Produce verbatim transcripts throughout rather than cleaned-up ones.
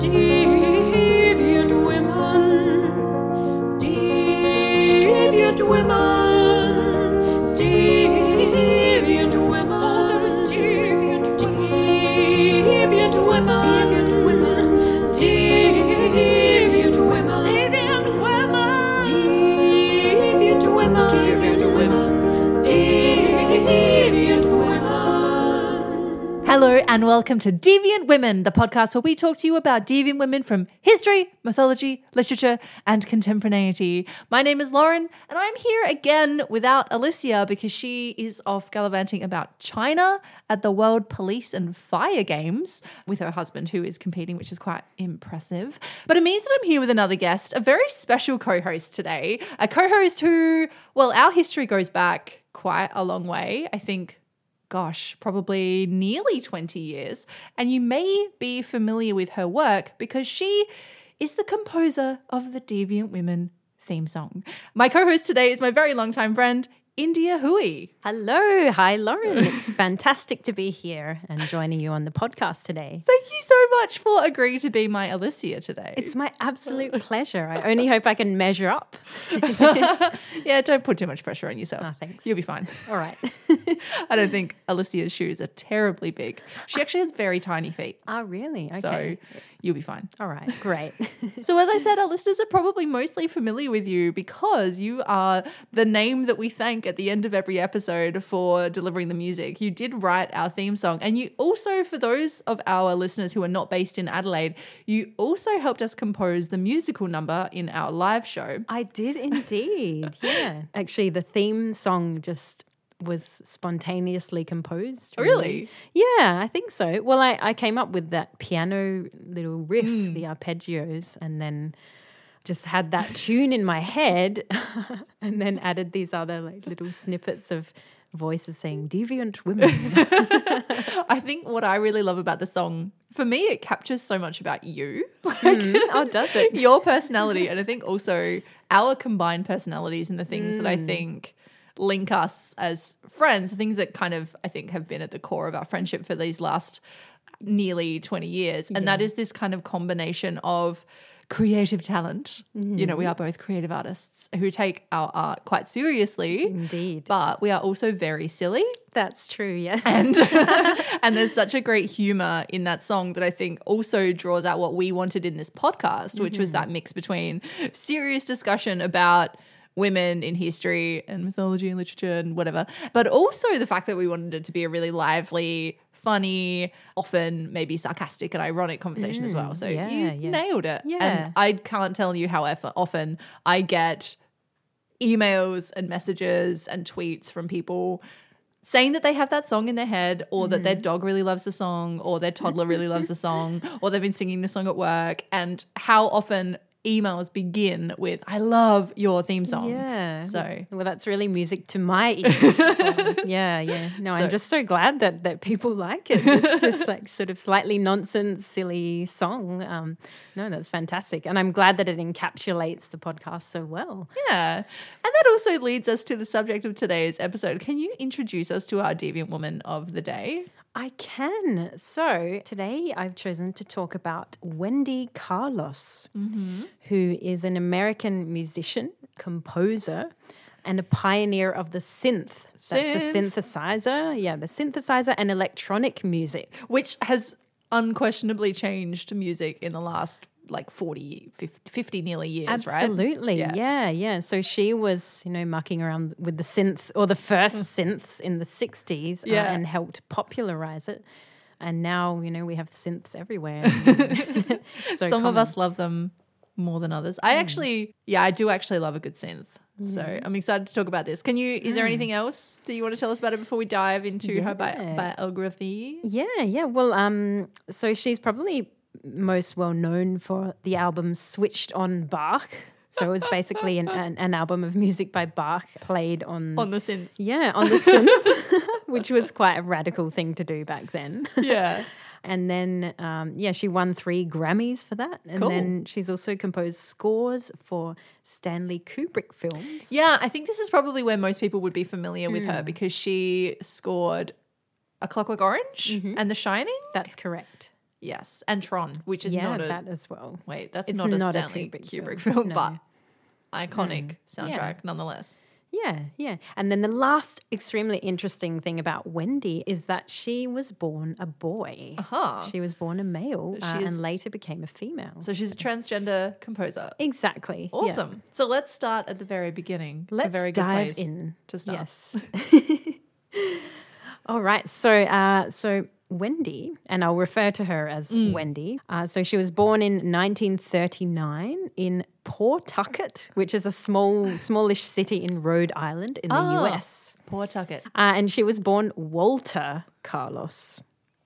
Deviant Women, Deviant Women, Deviant Women, oh, Deviant Women, Deviant Women, Deviant Women, Deviant Women, Deviant Women, Deviant Women, Deviant Women. Hello and welcome to Deviant Women, the podcast where we talk to you about deviant women from history, mythology, literature, and contemporaneity. My name is Lauren and I'm here again without Alicia because she is off gallivanting about China at the World Police and Fire Games with her husband who is competing, which is quite impressive. But it means that I'm here with another guest, a very special co-host today, a co-host who, well, our history goes back quite a long way, I think. Gosh, probably nearly twenty years. And you may be familiar with her work because she is the composer of the Deviant Women theme song. My co-host today is my very longtime friend, India Hui. Hello. Hi, Lauren. It's fantastic to be here and joining you on the podcast today. Thank you so much for agreeing to be my Alicia today. It's my absolute pleasure. I only hope I can measure up. Yeah, don't put too much pressure on yourself. Oh, thanks. You'll be fine. All right. I don't think Alicia's shoes are terribly big. She actually has very tiny feet. Oh, really? Okay. So you'll be fine. All right. Great. So as I said, our listeners are probably mostly familiar with you because you are the name that we thank at the end of every episode for delivering the music. You did write our theme song, and you also, for those of our listeners who are not based in Adelaide, you also helped us compose the musical number in our live show. I did indeed, yeah. Actually, the theme song just was spontaneously composed. Really? really? Yeah, I think so. Well, I, I came up with that piano little riff, mm. the arpeggios, and then just had that tune in my head and then added these other like little snippets of voices saying deviant women. I think what I really love about the song, for me, it captures so much about you. Like, mm. Oh, does it? Your personality, and I think also our combined personalities and the things mm. that I think link us as friends, the things that kind of I think have been at the core of our friendship for these last nearly twenty years. And yeah. that is this kind of combination of creative talent. Mm-hmm. You know, we are both creative artists who take our art quite seriously. Indeed. But we are also very silly. That's true, yes. And, and there's such a great humour in that song that I think also draws out what we wanted in this podcast, mm-hmm. which was that mix between serious discussion about women in history and mythology and literature and whatever, but also the fact that we wanted it to be a really lively, funny, often maybe sarcastic and ironic conversation mm, as well. So yeah, you yeah. nailed it. Yeah. And I can't tell you how often I get emails and messages and tweets from people saying that they have that song in their head, or mm-hmm. that their dog really loves the song, or their toddler really loves the song, or they've been singing the song at work, and how often emails begin with, I love your theme song. Yeah. So. Well, that's really music to my ears. Well. yeah, yeah. No, so, I'm just so glad that that people like it. This, this like sort of slightly nonsense, silly song. Um, no, that's fantastic. And I'm glad that it encapsulates the podcast so well. Yeah. And that also leads us to the subject of today's episode. Can you introduce us to our Deviant Woman of the day? I can. So today I've chosen to talk about Wendy Carlos, mm-hmm. who is an American musician, composer, and a pioneer of the synth. synth. That's the synthesizer. Yeah, the synthesizer and electronic music. Which has unquestionably changed music in the last like forty, fifty nearly years, absolutely, right? Absolutely, yeah. yeah, yeah. So she was, you know, mucking around with the synth or the first synths in the sixties yeah. uh, and helped popularize it. And now, you know, we have synths everywhere. So Some common. of us love them more than others. I mm. actually, yeah, I do actually love a good synth. So I'm excited to talk about this. Can you, is there anything else that you want to tell us about it before we dive into yeah. her bi- biography? Yeah, yeah. Well, um, so she's probably most well known for the album Switched on Bach. So it was basically an, an, an album of music by Bach played on... On the synth. Yeah, on the synth, which was quite a radical thing to do back then. Yeah. And then, um, yeah, she won three Grammys for that. And cool. then she's also composed scores for Stanley Kubrick films. Yeah, I think this is probably where most people would be familiar mm. with her, because she scored A Clockwork Orange mm-hmm. and The Shining. That's correct. Yes, and Tron, which is yeah, not a – that as well. Wait, that's not, not a Stanley a Kubrick, Kubrick film, film no. but iconic mm. soundtrack yeah. nonetheless. Yeah, yeah. And then the last extremely interesting thing about Wendy is that she was born a boy. Uh-huh. She was born a male uh, and later became a female. So she's a transgender composer. Exactly. Awesome. Yeah. So let's start at the very beginning. Let's a very dive good place in. To start. Yes. All right. So, uh, so Wendy, and I'll refer to her as mm. Wendy. Uh, so she was born in nineteen thirty-nine in Pawtucket, which is a small, smallish city in Rhode Island in the oh, U S. Pawtucket. Uh, and she was born Walter Carlos.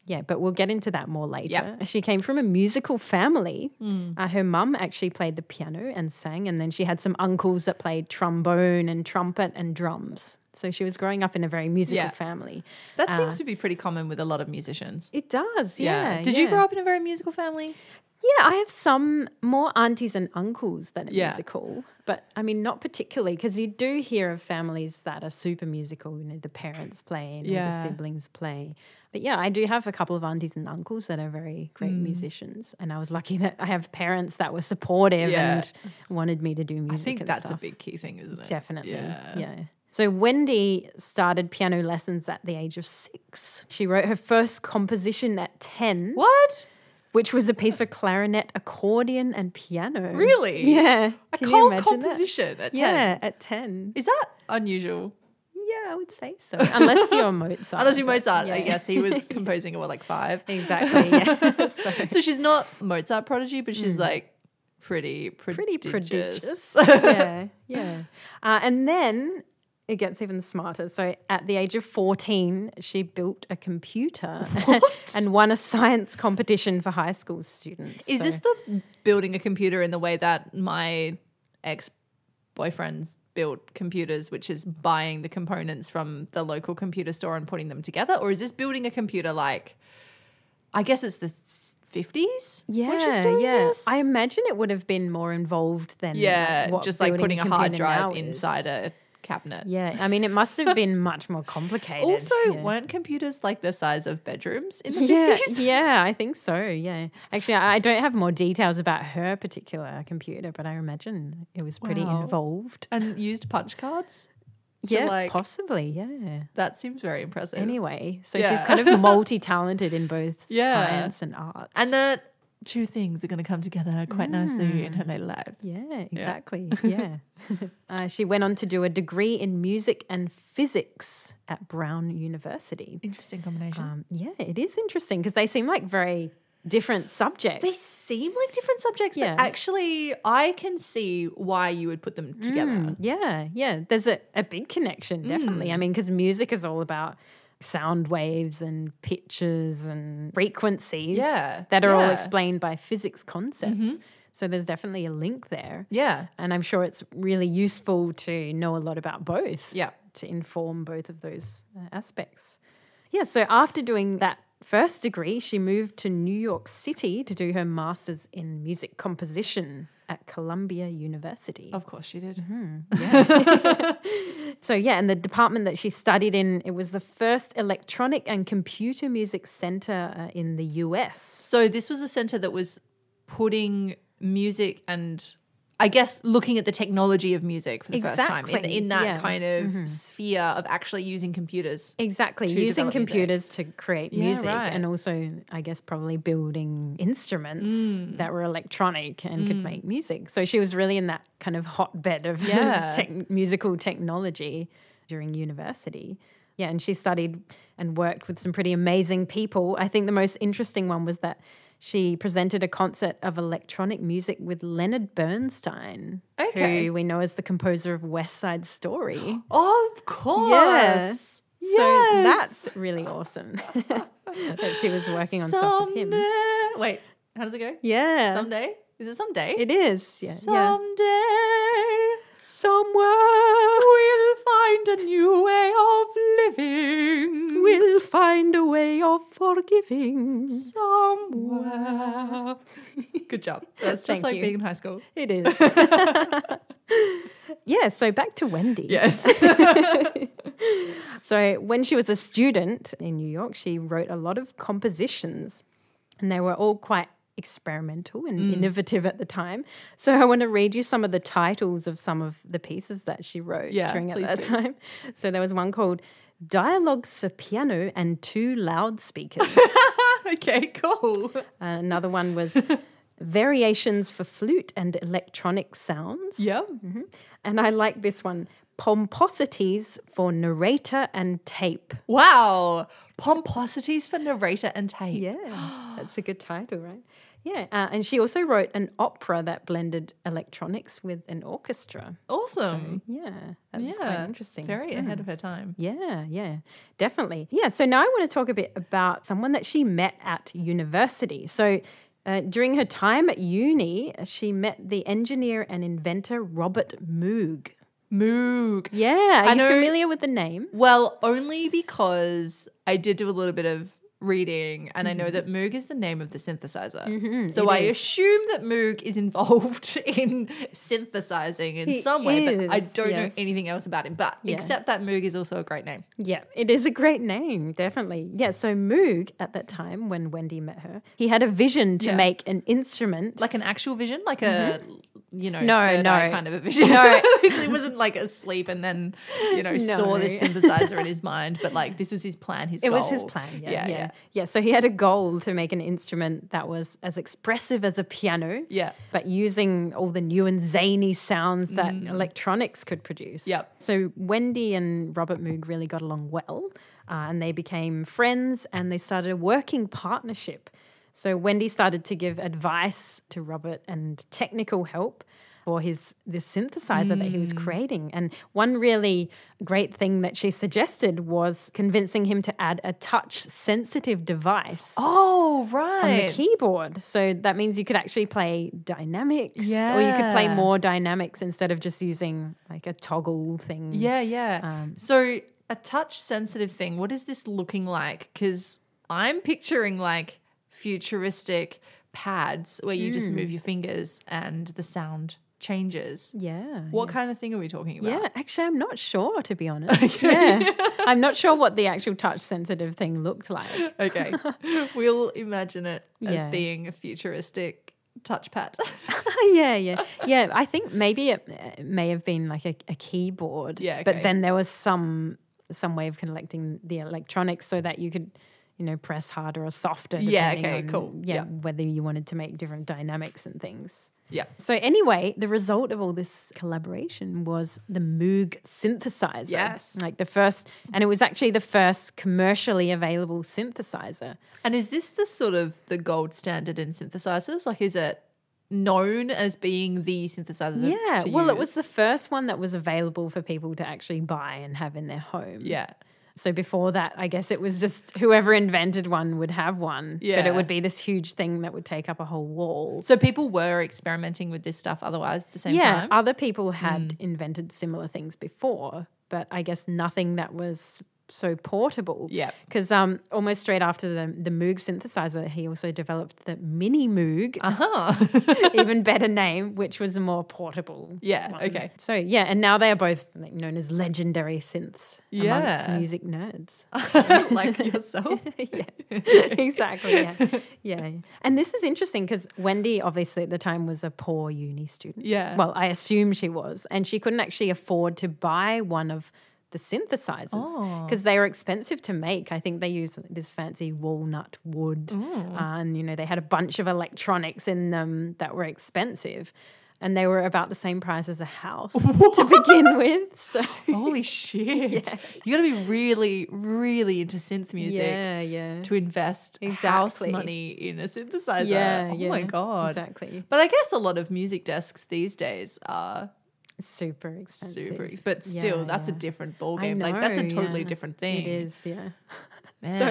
Yeah, but we'll get into that more later. Yep. She came from a musical family. Mm. Uh, her mum actually played the piano and sang, and then she had some uncles that played trombone and trumpet and drums. So she was growing up in a very musical yeah. family. That uh, seems to be pretty common with a lot of musicians. It does, yeah. yeah. Did yeah. you grow up in a very musical family? Yeah, I have some more aunties and uncles than a yeah. musical, but I mean not particularly, because you do hear of families that are super musical, you know, the parents play and yeah. all the siblings play. But yeah, I do have a couple of aunties and uncles that are very great mm. musicians, and I was lucky that I have parents that were supportive yeah. and wanted me to do music. I think and that's stuff. a big key thing, isn't it? Definitely, yeah. yeah. So Wendy started piano lessons at the age of six. She wrote her first composition at ten. What? Which was a piece for clarinet, accordion and piano. Really? Yeah. A cold composition that? At ten? Yeah, at ten. Is that unusual? Yeah, I would say so. Unless you're Mozart. Unless you're Mozart. Yeah. I guess he was composing at, what, like five? Exactly, yeah. so. so she's not Mozart prodigy, but she's mm. like, pretty prodigious. Pretty prodigious. yeah, yeah. Uh, and then... It gets even smarter. So at the age of fourteen, she built a computer and won a science competition for high school students. Is so. this the building a computer in the way that my ex-boyfriend's built computers, which is buying the components from the local computer store and putting them together? Or is this building a computer like, I guess it's the fifties? Yeah, yeah. This? I imagine it would have been more involved than yeah, what just like putting a, a hard drive inside a cabinet. Yeah, I mean, it must have been much more complicated. Also, yeah. weren't computers like the size of bedrooms in the yeah, fifties? Yeah, I think so, yeah. Actually, I don't have more details about her particular computer, but I imagine it was pretty wow. involved. And used punch cards? Yeah, like, possibly, yeah. That seems very impressive. Anyway, so yeah. she's kind of multi-talented in both yeah. science and arts. And the two things are going to come together quite nicely mm. in her later life. Yeah, exactly. Yeah. yeah. uh, she went on to do a degree in music and physics at Brown University. Interesting combination. Um, yeah, it is interesting because they seem like very different subjects. They seem like different subjects, yeah. but actually I can see why you would put them together. Mm, yeah, yeah. There's a, a big connection, definitely. Mm. I mean, because music is all about sound waves and pitches and frequencies yeah, that are yeah. all explained by physics concepts. Mm-hmm. So there's definitely a link there. Yeah. And I'm sure it's really useful to know a lot about both. Yeah. To inform both of those uh, aspects. Yeah. So after doing that first degree, she moved to New York City to do her master's in music composition at Columbia University. Of course she did. Mm-hmm. Yeah. so, yeah, and the department that she studied in, it was the first electronic and computer music center uh, in the U S. So this was a center that was putting music and I guess looking at the technology of music for the exactly. first time in, in that yeah. kind of mm-hmm. sphere of actually using computers. Exactly, using computers music. to create yeah, music right. and also I guess probably building instruments mm. that were electronic and mm. could make music. So she was really in that kind of hotbed of yeah. te- musical technology during university. Yeah, and she studied and worked with some pretty amazing people. I think the most interesting one was that she presented a concert of electronic music with Leonard Bernstein, okay. who we know as the composer of West Side Story. Oh, of course. Yes. yes. So that's really awesome that she was working on Someday. stuff with him. Wait, how does it go? Yeah. Someday? Is it someday? It is. Yeah. Someday, somewhere we'll find a new way of living. We'll find a way of forgiving somewhere. Good job. That's just like you. Being in high school. It is. Yeah, so back to Wendy. Yes. So when she was a student in New York, she wrote a lot of compositions, and they were all quite experimental and mm. innovative at the time. So I want to read you some of the titles of some of the pieces that she wrote yeah, during at that do. time. So there was one called Dialogues for Piano and Two Loudspeakers. Okay, cool. Uh, another one was Variations for Flute and Electronic Sounds. Yeah. Mm-hmm. And I like this one, Pomposities for Narrator and Tape. Wow. Pomposities for Narrator and Tape. Yeah. That's a good title, right? Yeah. Uh, and she also wrote an opera that blended electronics with an orchestra. Awesome. So, yeah. That's yeah. quite interesting. Very mm. ahead of her time. Yeah. Yeah. Definitely. Yeah. So now I want to talk a bit about someone that she met at university. So Uh, during her time at uni, she met the engineer and inventor Robert Moog. Moog. Yeah. Are I you know, familiar with the name? Well, only because I did do a little bit of reading and mm-hmm. I know that Moog is the name of the synthesizer. Mm-hmm, so I is. assume that Moog is involved in synthesizing in he some way, is, but I don't yes. know anything else about him. But yeah. except that Moog is also a great name. Yeah, it is a great name, definitely. Yeah, so Moog at that time when Wendy met her, he had a vision to yeah. make an instrument. Like an actual vision? Like mm-hmm. a... you know, no, no. kind of a vision. No. He wasn't like asleep and then, you know, no. saw this synthesizer in his mind, but like this was his plan, his it goal. It was his plan, yeah yeah, yeah, yeah. Yeah, so he had a goal to make an instrument that was as expressive as a piano, yeah, but using all the new and zany sounds that mm. electronics could produce. Yep. So Wendy and Robert Moog really got along well uh, and they became friends and they started a working partnership. So Wendy started to give advice to Robert and technical help for his this synthesizer mm. that he was creating. And one really great thing that she suggested was convincing him to add a touch-sensitive device. Oh, right. On the keyboard. So that means you could actually play dynamics yeah. or you could play more dynamics instead of just using like a toggle thing. Yeah, yeah. Um, so a touch-sensitive thing, what is this looking like? Because I'm picturing like futuristic pads where you mm. just move your fingers and the sound changes. Yeah. What yeah. kind of thing are we talking about? Yeah, actually I'm not sure, to be honest. Okay. Yeah. I'm not sure what the actual touch sensitive thing looked like. Okay. We'll imagine it yeah. as being a futuristic touchpad. Yeah, yeah. Yeah, I think maybe it may have been like a, a keyboard. Yeah. Okay. But then there was some some way of collecting the electronics so that you could you know, press harder or softer. Yeah, okay, on, cool. Yeah, yeah, whether you wanted to make different dynamics and things. Yeah. So anyway, the result of all this collaboration was the Moog synthesizer. Yes. Like the first, and it was actually the first commercially available synthesizer. And is this the sort of the gold standard in synthesizers? Like is it known as being the synthesizer? Yeah, well, use? It was the first one that was available for people to actually buy and have in their home. Yeah. So before that, I guess it was just whoever invented one would have one, yeah. but it would be this huge thing that would take up a whole wall. So people were experimenting with this stuff otherwise at the same yeah, time? Yeah, other people had mm. invented similar things before, but I guess nothing that was so portable. Yeah. Because um, almost straight after the, the Moog synthesizer, he also developed the Mini Moog, uh-huh. even better name, which was a more portable Yeah, one. Okay. So, yeah, and now they are both like, known as legendary synths yeah. amongst music nerds. Like yourself? Yeah, okay. Exactly, yeah. yeah. And this is interesting because Wendy obviously at the time was a poor uni student. Yeah. Well, I assume she was, and she couldn't actually afford to buy one of the synthesizers because oh. they were expensive to make. I think they used this fancy walnut wood mm. uh, and, you know, they had a bunch of electronics in them that were expensive and they were about the same price as a house what? to begin with. So. Holy shit. Yeah. You got to be really, really into synth music yeah, yeah. to invest exactly. house money in a synthesizer. Yeah, oh yeah. my God. Exactly. But I guess a lot of music desks these days are super expensive. Super, but still, yeah, that's yeah. a different ballgame. Like that's a totally yeah. different thing. It is, yeah. Man. So,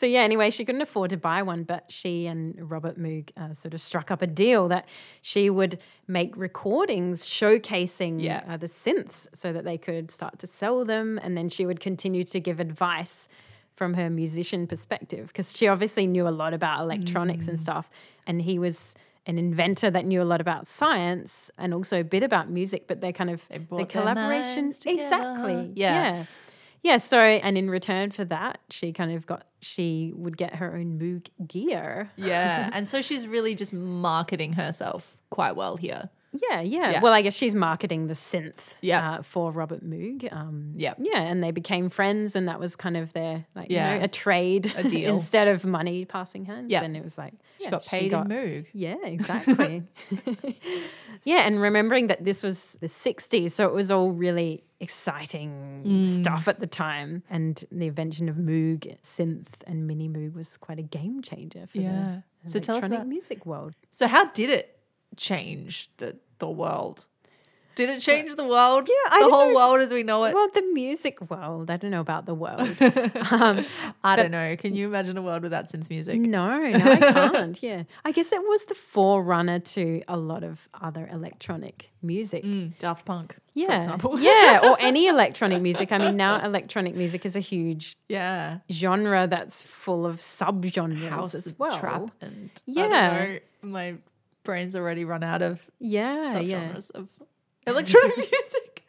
so yeah. Anyway, she couldn't afford to buy one, but she and Robert Moog uh, sort of struck up a deal that she would make recordings showcasing yeah. uh, the synths so that they could start to sell them, and then she would continue to give advice from her musician perspective, because she obviously knew a lot about electronics mm. and stuff, and he was an inventor that knew a lot about science and also a bit about music, but they're kind of they the collaborations exactly yeah. yeah yeah so and in return for that she kind of got she would get her own Moog gear yeah and so she's really just marketing herself quite well here. Yeah, yeah, yeah. Well, I guess she's marketing the synth yeah. uh, for Robert Moog. Um, yeah. Yeah, and they became friends, and that was kind of their, like, yeah. you know, a trade. A deal. Instead of money passing hands. Yeah. And it was like. She yeah, got paid she got, in Moog. Yeah, exactly. Yeah, and remembering that this was the sixties, so it was all really exciting mm. stuff at the time. And the invention of Moog, synth and mini Moog was quite a game changer for yeah. the so electronic tell us about, music world. So how did it change the the world? Did it change the world? Yeah, I the whole know. world as we know it. Well, the music world. I don't know about the world. Um, I don't know. Can you imagine a world without synth music? No, no, I can't. Yeah, I guess it was the forerunner to a lot of other electronic music. Mm, Daft Punk, yeah, for example. Yeah, or any electronic music. I mean, now electronic music is a huge yeah genre that's full of subgenres House as well. Trap and yeah, I don't know, my brain's already run out of yeah, subgenres yeah. of electronic music.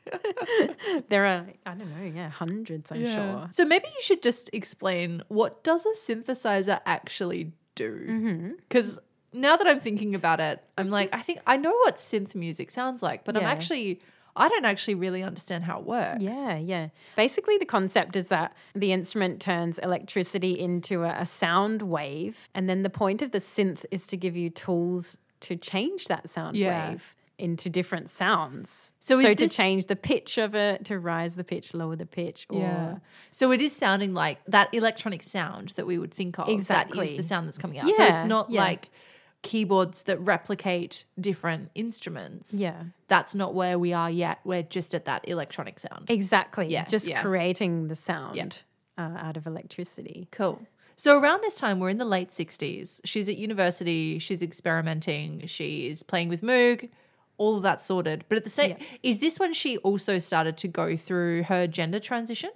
There are, I don't know, yeah, hundreds, I'm yeah. sure. So maybe you should just explain, what does a synthesizer actually do? Because mm-hmm. now that I'm thinking about it, I'm like, I think I know what synth music sounds like, but yeah. I'm actually, I don't actually really understand how it works. Yeah, yeah. Basically the concept is that the instrument turns electricity into a, a sound wave, and then the point of the synth is to give you tools to change that sound yeah. wave into different sounds. So, so to this... change the pitch of it, to rise the pitch, lower the pitch. Or... Yeah. So it is sounding like that electronic sound that we would think of. Exactly. That is the sound that's coming out. Yeah. So it's not yeah. like keyboards that replicate different instruments. Yeah. That's not where we are yet. We're just at that electronic sound. Exactly. Yeah. Just yeah. creating the sound yeah. uh, out of electricity. Cool. So around this time, we're in the late sixties. She's at university. She's experimenting. She's playing with Moog, all of that sorted. But at the same, yeah. is this when she also started to go through her gender transition?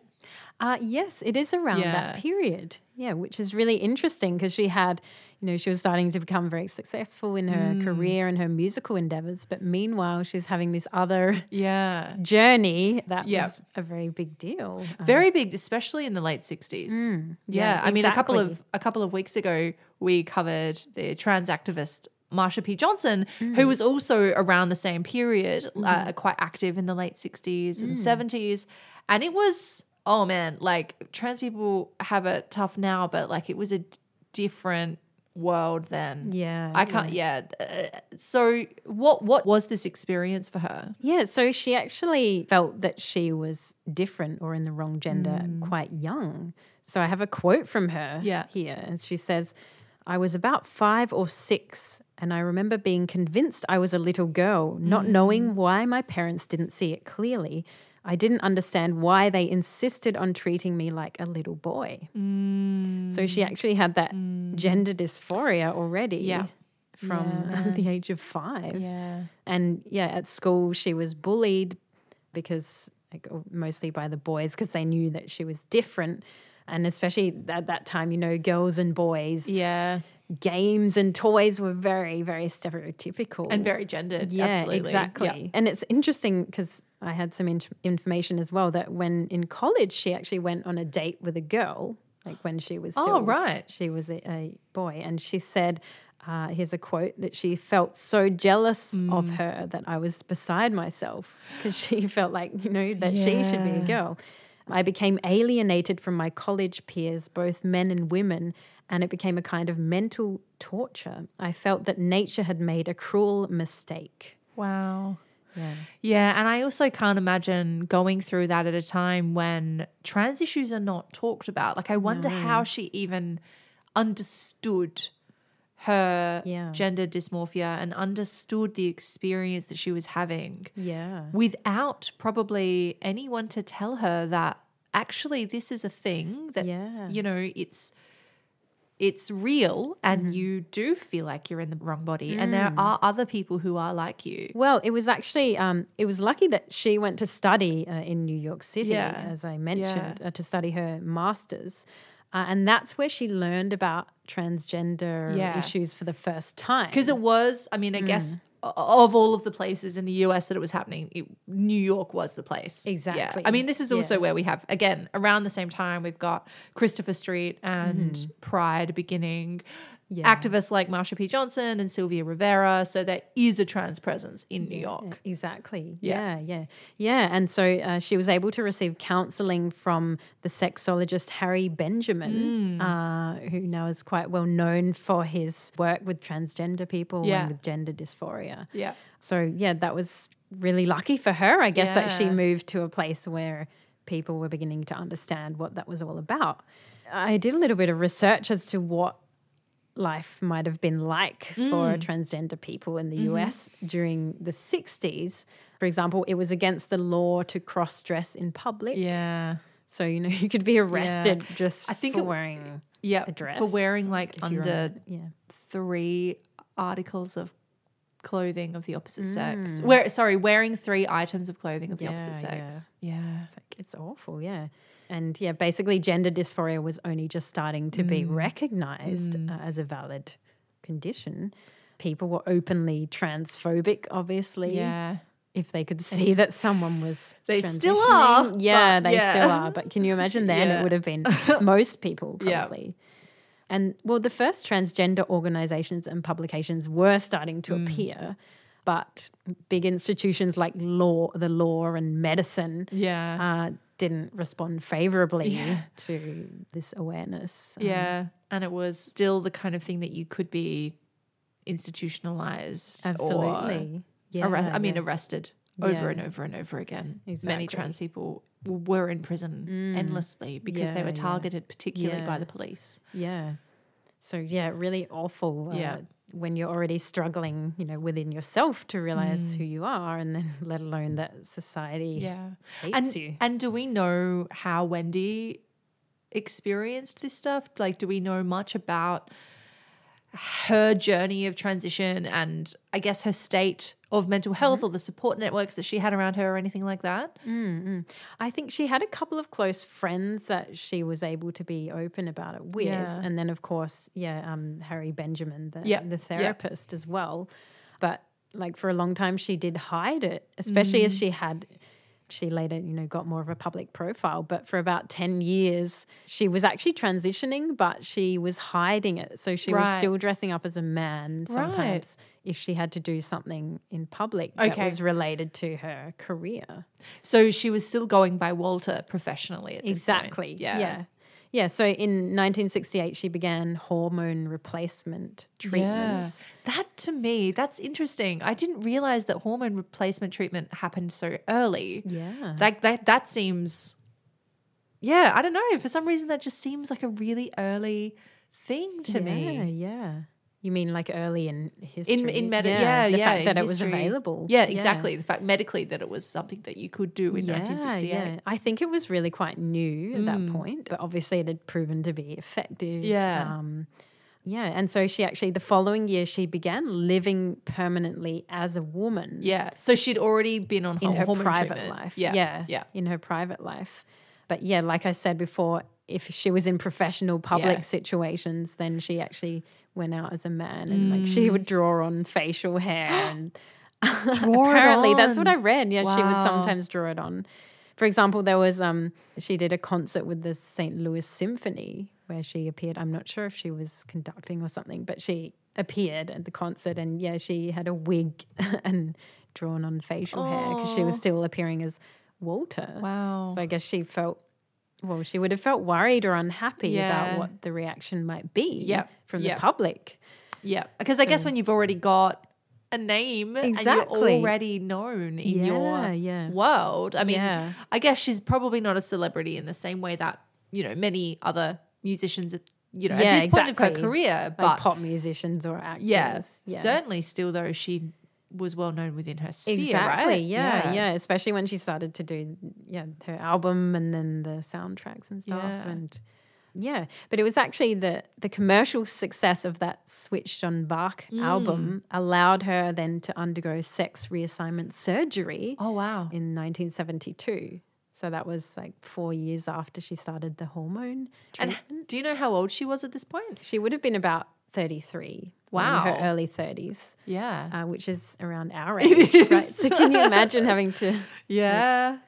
Uh, yes, it is around yeah. that period. Yeah, which is really interesting because she had, you know, she was starting to become very successful in her mm. career and her musical endeavors. But meanwhile, she's having this other yeah. journey that yep. was a very big deal. Very um, big, especially in the late sixties. Mm, yeah, yeah, I exactly. mean, a couple of a couple of weeks ago, we covered the trans activist Marsha P. Johnson, mm. who was also around the same period, mm. uh, quite active in the late sixties and mm. seventies. And it was, oh man, like trans people have it tough now, but like it was a d- different world then. Yeah. I can't, yeah. yeah. So what what was this experience for her? Yeah, so she actually felt that she was different or in the wrong gender mm. quite young. So I have a quote from her yeah. here, and she says, "I was about five or six and I remember being convinced I was a little girl, not mm. knowing why my parents didn't see it clearly. I didn't understand why they insisted on treating me like a little boy." Mm. So she actually had that mm. gender dysphoria already yeah. from yeah. the age of five. Yeah. And, yeah, at school she was bullied because like, mostly by the boys because they knew that she was different. And especially at that time, you know, girls and boys. Yeah. Games and toys were very, very stereotypical. And very gendered, yeah, absolutely. Exactly. Yeah. And it's interesting because I had some in- information as well that when in college she actually went on a date with a girl, like when she was still, oh, right. she was a, a boy, and she said, uh, here's a quote, that she felt so jealous mm. of her that I was beside myself because she felt like, you know, that yeah. she should be a girl. I became alienated from my college peers, both men and women, and it became a kind of mental torture. I felt that nature had made a cruel mistake. Wow. Yeah. Yeah, and I also can't imagine going through that at a time when trans issues are not talked about. Like I wonder no. how she even understood her yeah. gender dysmorphia and understood the experience that she was having yeah. without probably anyone to tell her that actually this is a thing that, yeah. you know, it's it's real and mm-hmm. you do feel like you're in the wrong body mm. and there are other people who are like you. Well, it was actually um, it was lucky that she went to study uh, in New York City, yeah. as I mentioned, yeah. uh, to study her master's. Uh, and that's where she learned about transgender yeah. issues for the first time. Because it was, I mean, I mm. guess of all of the places in the U S that it was happening, it, New York was the place. Exactly. Yeah. I mean, this is also yeah. where we have, again, around the same time, we've got Christopher Street and mm. Pride beginning. Yeah. Activists like Marsha P. Johnson and Sylvia Rivera. So there is a trans presence in New York. Exactly. Yeah, yeah, yeah. yeah. And so uh, she was able to receive counselling from the sexologist Harry Benjamin, mm. uh, who now is quite well known for his work with transgender people yeah. and with gender dysphoria. Yeah. So, yeah, that was really lucky for her, I guess, yeah. that she moved to a place where people were beginning to understand what that was all about. I did a little bit of research as to what life might have been like mm. for transgender people in the mm-hmm. U S during the sixties. For example, it was against the law to cross-dress in public. Yeah. So, you know, you could be arrested yeah. just I think for it, wearing yeah, a dress. For wearing like under yeah. three articles of clothing of the opposite mm. sex. Where, sorry, wearing three items of clothing of the yeah, opposite sex. Yeah. yeah. It's, like, it's awful, yeah. And, yeah, basically gender dysphoria was only just starting to mm. be recognised mm. uh, as a valid condition. People were openly transphobic, obviously. Yeah. If they could see it's, that someone was They still are. Yeah, they yeah. still are. But can you imagine then yeah. it would have been most people probably. Yeah. And, well, the first transgender organisations and publications were starting to mm. appear. But big institutions like law, the law and medicine yeah. uh, didn't respond favourably yeah. to this awareness. Um, yeah, and it was still the kind of thing that you could be institutionalised Absolutely. Or yeah, arre- I mean yeah. arrested over yeah. and over and over again. Exactly. Many trans people were in prison mm. endlessly because yeah, they were targeted yeah. particularly yeah. by the police. Yeah. So, yeah, really awful uh, yeah. when you're already struggling, you know, within yourself to realise mm. who you are, and then let alone that society yeah. hates and, you. And do we know how Wendy experienced this stuff? Like, do we know much about her journey of transition and I guess her state of mental health mm-hmm. or the support networks that she had around her or anything like that? Mm-hmm. I think she had a couple of close friends that she was able to be open about it with. Yeah. And then, of course, yeah, um, Harry Benjamin, the, yep. the therapist yep. as well. But, like, for a long time she did hide it, especially mm. as she had – she later, you know, got more of a public profile, but for about ten years she was actually transitioning, but she was hiding it. So she right. was still dressing up as a man sometimes right. if she had to do something in public okay. that was related to her career. So she was still going by Walter professionally at this exactly. point. Exactly, yeah. yeah. Yeah, so in nineteen sixty-eight she began hormone replacement treatments. Yeah. That to me, that's interesting. I didn't realise that hormone replacement treatment happened so early. Yeah. Like that that seems, yeah, I don't know. For some reason that just seems like a really early thing to yeah, me. Yeah, yeah. You mean like early in history? In, in med- yeah, yeah. The yeah, fact that it history. Was available. Yeah, exactly. Yeah. The fact medically that it was something that you could do in yeah, nineteen sixty-eight. Yeah. I think it was really quite new at mm. that point, but obviously it had proven to be effective. Yeah. Um, yeah, and so she actually the following year she began living permanently as a woman. Yeah, so she'd already been on in her hormone private treatment. Life. Yeah. yeah, yeah, in her private life. But, yeah, like I said before, if she was in professional public yeah. situations, then she actually – went out as a man and mm. like she would draw on facial hair and apparently that's what I read. Yeah, wow. She would sometimes draw it on. For example, there was um she did a concert with the Saint Louis Symphony where she appeared. I'm not sure if she was conducting or something, but she appeared at the concert and yeah, she had a wig and drawn on facial oh. hair because she was still appearing as Walter. Wow. So I guess she felt Well, she would have felt worried or unhappy yeah. about what the reaction might be yep. from yep. the public. Yeah, because so. I guess when you've already got a name exactly. and you're already known in yeah, your yeah. world, I mean, yeah. I guess she's probably not a celebrity in the same way that, you know, many other musicians, you know, yeah, at this exactly. point of her career. But like pop musicians or actors. Yeah, yeah, certainly still though she was well known within her sphere, exactly, right? Yeah, yeah, yeah. Especially when she started to do yeah her album and then the soundtracks and stuff, yeah. and yeah. But it was actually the the commercial success of that Switched on Bach mm. album allowed her then to undergo sex reassignment surgery. Oh wow! In nineteen seventy-two, So that was like four years after she started the hormone treatment. And do you know how old she was at this point? She would have been about thirty-three. Wow. In her early thirties. Yeah. Uh, which is around our age, right? So can you imagine having to yeah. Like,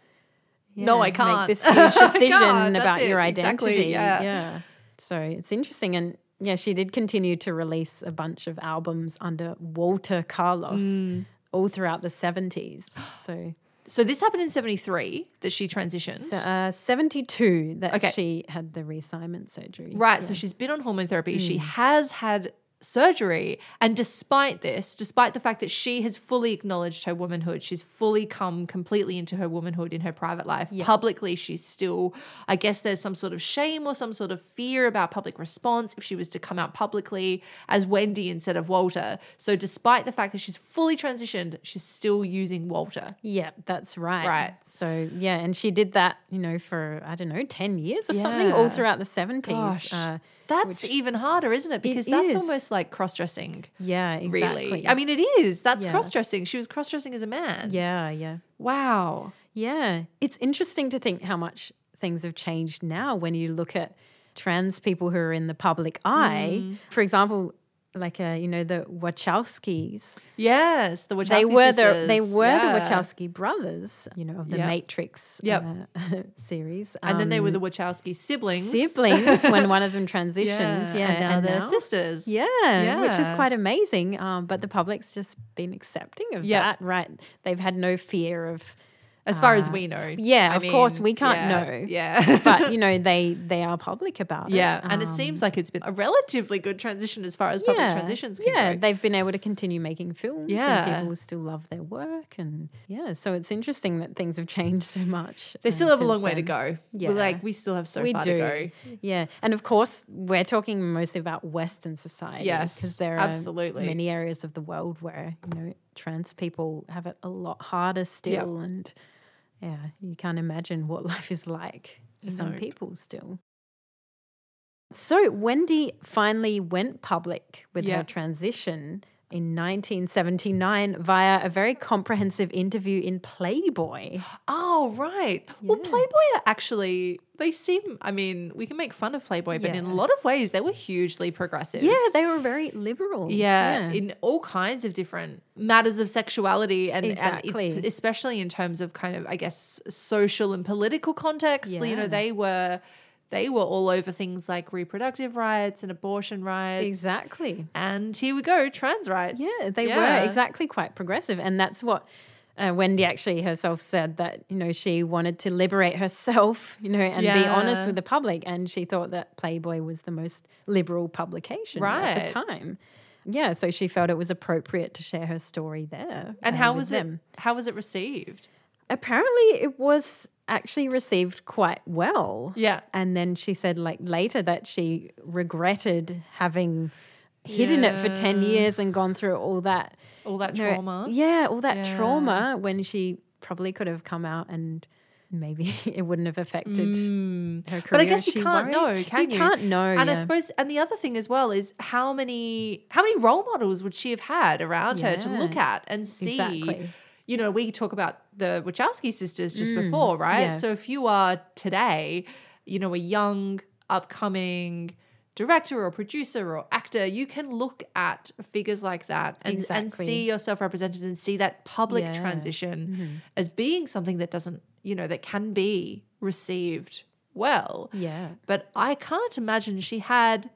yeah, no, I can't. Make this huge decision about it. Your identity. Exactly. Yeah. yeah. So it's interesting. And, yeah, she did continue to release a bunch of albums under Walter Carlos mm. all throughout the seventies. So so this happened in seventy-three that she transitioned? So, uh, seventy-two that okay. she had the reassignment surgery. Right, yeah. So she's been on hormone therapy. Mm. She has had surgery, and despite this, despite the fact that she has fully acknowledged her womanhood, she's fully come completely into her womanhood in her private life. Yep. Publicly, she's still, I guess there's some sort of shame or some sort of fear about public response if she was to come out publicly as Wendy instead of Walter. So despite the fact that she's fully transitioned, she's still using Walter. Yeah, that's right. Right. So yeah, and she did that, you know, for, I don't know, ten years or yeah. something, all throughout the seventies. Gosh. Uh, That's Which, even harder, isn't it? Because it that's is. almost like cross-dressing. Yeah, exactly. Really. I mean, it is. That's yeah. cross-dressing. She was cross-dressing as a man. Yeah, yeah. Wow. Yeah. It's interesting to think how much things have changed now when you look at trans people who are in the public eye. Mm. For example, like, uh, you know, the Wachowskis. Yes, the Wachowski they were sisters. The, they were yeah. the Wachowski brothers, you know, of the yep. Matrix yep. Uh, series. Um, and then they were the Wachowski siblings. Siblings when one of them transitioned. Yeah, yeah. And now and they're now, sisters. Yeah, yeah, which is quite amazing. Um, but the public's just been accepting of yep. that, right? They've had no fear of... As far uh, as we know. Yeah, I of mean, course, we can't yeah, know. Yeah. But, you know, they they are public about yeah, it. Yeah, and um, it seems like it's been a relatively good transition as far as public yeah, transitions can yeah, go. Yeah, they've been able to continue making films yeah. and people still love their work. And, yeah, so it's interesting that things have changed so much. They still uh, have a long way then. to go. Yeah. We're like, we still have so we far do. to go. Yeah, and, of course, we're talking mostly about Western society. Yes, because there absolutely. are many areas of the world where, you know, trans people have it a lot harder still yep. and yeah, you can't imagine what life is like for no. some people still. So Wendy finally went public with yep. her transition in nineteen seventy-nine via a very comprehensive interview in Playboy. Oh, right. Yeah. Well, Playboy are actually, they seem, I mean, we can make fun of Playboy, but yeah. in a lot of ways they were hugely progressive. Yeah, they were very liberal. Yeah, yeah. in all kinds of different matters of sexuality and, exactly. and it, especially in terms of kind of, I guess, social and political context. Yeah. You know, they were... They were all over things like reproductive rights and abortion rights. Exactly. And here we go, trans rights. Yeah, they yeah. were exactly quite progressive. And that's what uh, Wendy actually herself said, that, you know, she wanted to liberate herself, you know, and yeah. be honest with the public. And she thought that Playboy was the most liberal publication right. at the time. Yeah, so she felt it was appropriate to share her story there. And uh, how was it, how was it received? Apparently it was actually received quite well. Yeah. And then she said, like, later that she regretted having hidden yeah. it for ten years and gone through all that. All that you know, trauma. Yeah, all that yeah. trauma when she probably could have come out and maybe it wouldn't have affected mm. her career. But I guess you can't worried? know, can you? You can't know. And yeah. I suppose, and the other thing as well is how many, how many role models would she have had around yeah. her to look at and see? Exactly. You know, we talk about the Wachowski sisters just mm, before, right? Yeah. So if you are today, you know, a young, upcoming director or producer or actor, you can look at figures like that and, exactly. and see yourself represented and see that public yeah. transition mm-hmm. as being something that doesn't, you know, that can be received well. Yeah. But I can't imagine she had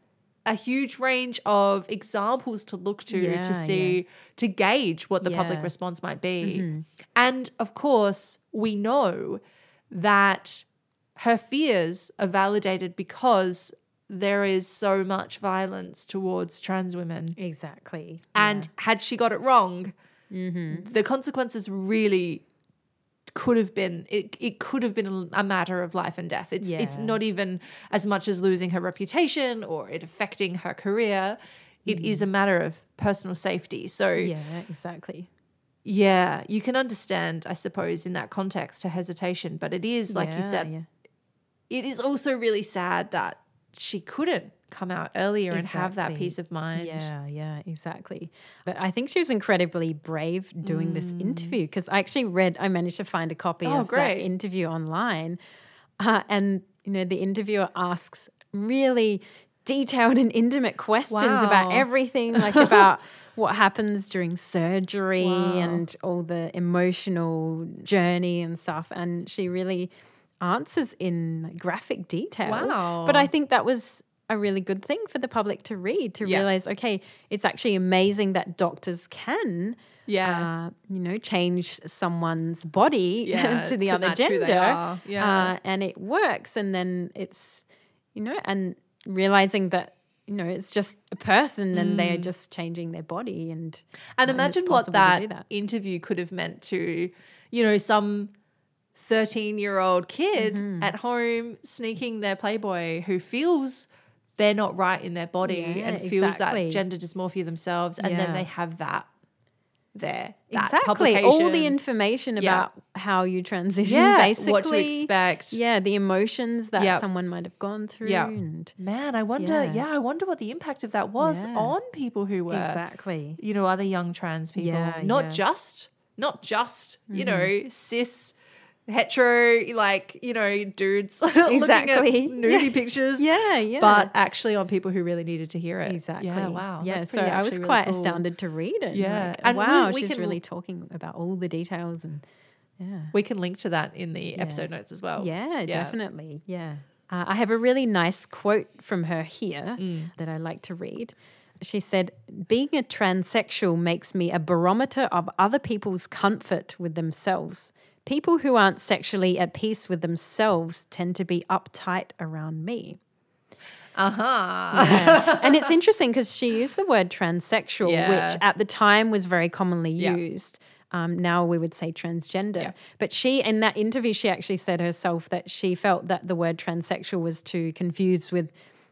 a huge range of examples to look to yeah, to see, yeah. to gauge what the yeah. public response might be. Mm-hmm. And, of course, we know that her fears are validated because there is so much violence towards trans women. Exactly. And yeah. had she got it wrong, mm-hmm. the consequences really could have been it, it could have been a matter of life and death. It's yeah. it's not even as much as losing her reputation or it affecting her career. It mm. is a matter of personal safety. So yeah, exactly. Yeah, you can understand, I suppose, in that context her hesitation, but it is, like yeah, you said, yeah. it is also really sad that she couldn't come out earlier exactly. and have that peace of mind. Yeah, yeah, exactly. But I think she was incredibly brave doing mm. this interview, because I actually read, I managed to find a copy oh, of great. that interview online. Uh, and, you know, the interviewer asks really detailed and intimate questions wow. about everything, like about what happens during surgery wow. and all the emotional journey and stuff. And she really answers in graphic detail. Wow. But I think that was a really good thing for the public to read, to yeah. realize, okay, it's actually amazing that doctors can, yeah. uh, you know, change someone's body yeah, to the to other gender. Yeah. Uh, and it works. And then it's, you know, and realizing that, you know, it's just a person and mm. they are just changing their body. And, and imagine know, what that, that interview could have meant to, you know, some thirteen-year-old kid mm-hmm. at home sneaking their Playboy who feels they're not right in their body yeah, and feels exactly. that gender dysmorphia themselves, and yeah. then they have that there. That exactly. publication. All the information about yeah. how you transition yeah. basically. What to expect. Yeah, the emotions that yep. someone might have gone through. Yep. And Man, I wonder, yeah. yeah, I wonder what the impact of that was yeah. on people who were, exactly. you know, other young trans people. Yeah, not yeah. just, not just, mm-hmm. you know, cis hetero, like, you know, dudes exactly. looking at nudie yeah. pictures. Yeah, yeah. But actually on people who really needed to hear it. Exactly. Yeah, wow. Yeah, so I was really quite cool. astounded to read it. Yeah. Like, and wow, we, we she's can, really talking about all the details. And yeah. we can link to that in the yeah. episode notes as well. Yeah, yeah. definitely. Yeah. Uh, I have a really nice quote from her here mm. that I like to read. She said, "Being a transsexual makes me a barometer of other people's comfort with themselves. People who aren't sexually at peace with themselves tend to be uptight around me." Uh-huh. Yeah. And it's interesting because she used the word transsexual, yeah. which at the time was very commonly used. Yeah. Um, now we would say transgender. Yeah. But she, in that interview, she actually said herself that she felt that the word transsexual was too confused with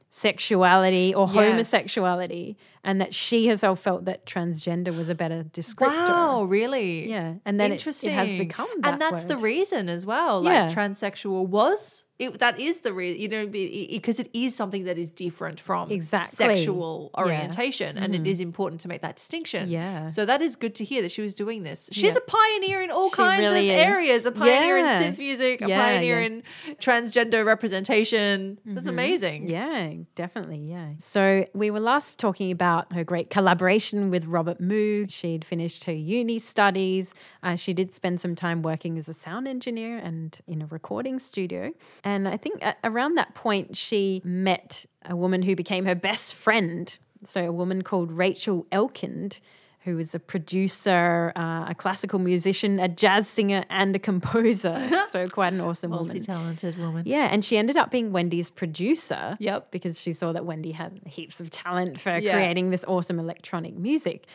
sexuality or yes. homosexuality, and that she herself felt that transgender was a better descriptor. Wow, really? Yeah. And then Interesting. It, it has become that And that's word. The reason as well. Like yeah. transsexual was, it, that is the reason, you know, because it, it, it is something that is different from exactly. sexual orientation yeah. and mm. it is important to make that distinction. Yeah. So that is good to hear that she was doing this. She's yeah. a pioneer in all she kinds really of is. areas, a pioneer yeah. in synth music, a yeah, pioneer yeah. in transgender representation. Mm-hmm. That's amazing. Yeah, definitely, yeah. So we were last talking about her great collaboration with Robert Moog. She'd finished her uni studies. Uh, she did spend some time working as a sound engineer and in a recording studio. And I think around that point she met a woman who became her best friend, so a woman called Rachel Elkind, who is a producer, uh, a classical musician, a jazz singer and a composer. So quite an awesome woman. Multi-talented woman. Yeah, and she ended up being Wendy's producer yep. because she saw that Wendy had heaps of talent for yeah. creating this awesome electronic music.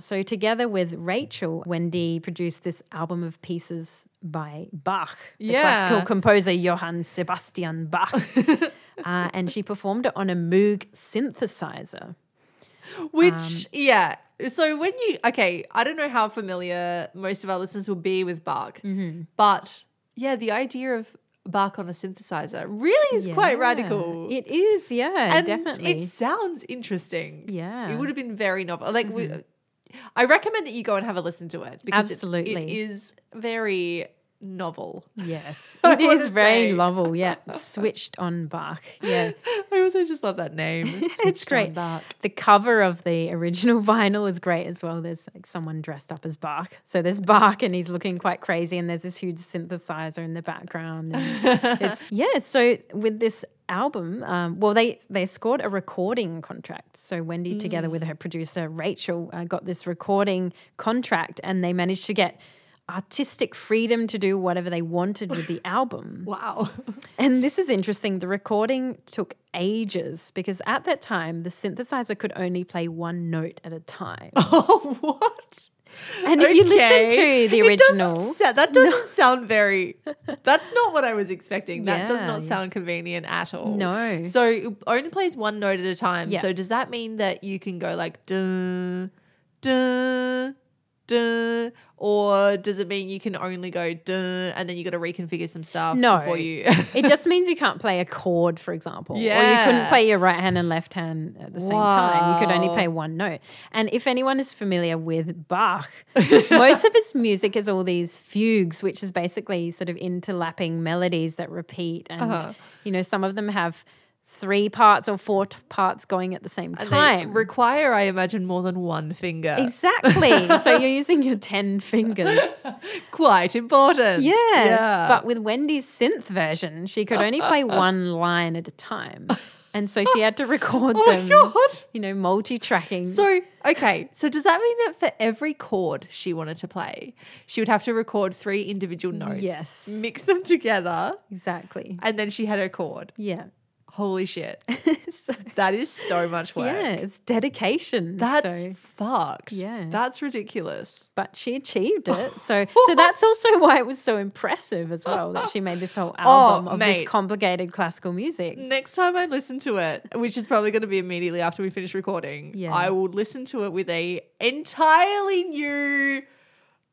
So together with Rachel, Wendy produced this album of pieces by Bach, the yeah. classical composer Johann Sebastian Bach. uh, and she performed it on a Moog synthesizer. Which, um, yeah. So when you, okay, I don't know how familiar most of our listeners will be with Bach, mm-hmm. but yeah, the idea of Bach on a synthesizer really is yeah, quite radical. It is, yeah, and definitely. And it sounds interesting. Yeah. It would have been very novel. Like, mm-hmm. we, I recommend that you go and have a listen to it because Absolutely. It, it is very novel. Yes. It is very say. novel, yeah. Switched on Bach. Yeah. I also just love that name. Switched it's great. On Bach. The cover of the original vinyl is great as well. There's like someone dressed up as Bach. So there's Bach and he's looking quite crazy and there's this huge synthesizer in the background. And it's, yeah, so with this album, um, well, they, they scored a recording contract. So Wendy, mm. together with her producer Rachel, uh, got this recording contract and they managed to get artistic freedom to do whatever they wanted with the album. Wow. And this is interesting. The recording took ages because at that time the synthesizer could only play one note at a time. Oh, what? And okay. if you listen to the original. Doesn't, that doesn't no. sound very, that's not what I was expecting. That yeah, does not yeah. sound convenient at all. No. So it only plays one note at a time. Yeah. So does that mean that you can go like duh, duh, duh, or does it mean you can only go duh and then you got to reconfigure some stuff no, before you? It just means you can't play a chord, for example, yeah. or you couldn't play your right hand and left hand at the wow. same time. You could only play one note. And if anyone is familiar with Bach, most of his music is all these fugues, which is basically sort of interlapping melodies that repeat. And, uh-huh. you know, some of them have three parts or four t- parts going at the same time. And they require, I imagine, more than one finger. Exactly. So you're using your ten fingers. Quite important. Yeah. yeah. But with Wendy's synth version, she could only play one line at a time. And so she had to record oh them, my God. you know, multi-tracking. So, okay, so does that mean that for every chord she wanted to play, she would have to record three individual notes, yes. mix them together. Exactly. And then she had her chord. Yeah. Holy shit. so, that is so much work. Yeah, it's dedication. That's so, fucked. Yeah. That's ridiculous. But she achieved it. So so that's also why it was so impressive as well that she made this whole album oh, of mate. this complicated classical music. Next time I listen to it, which is probably going to be immediately after we finish recording, yeah. I will listen to it with a entirely new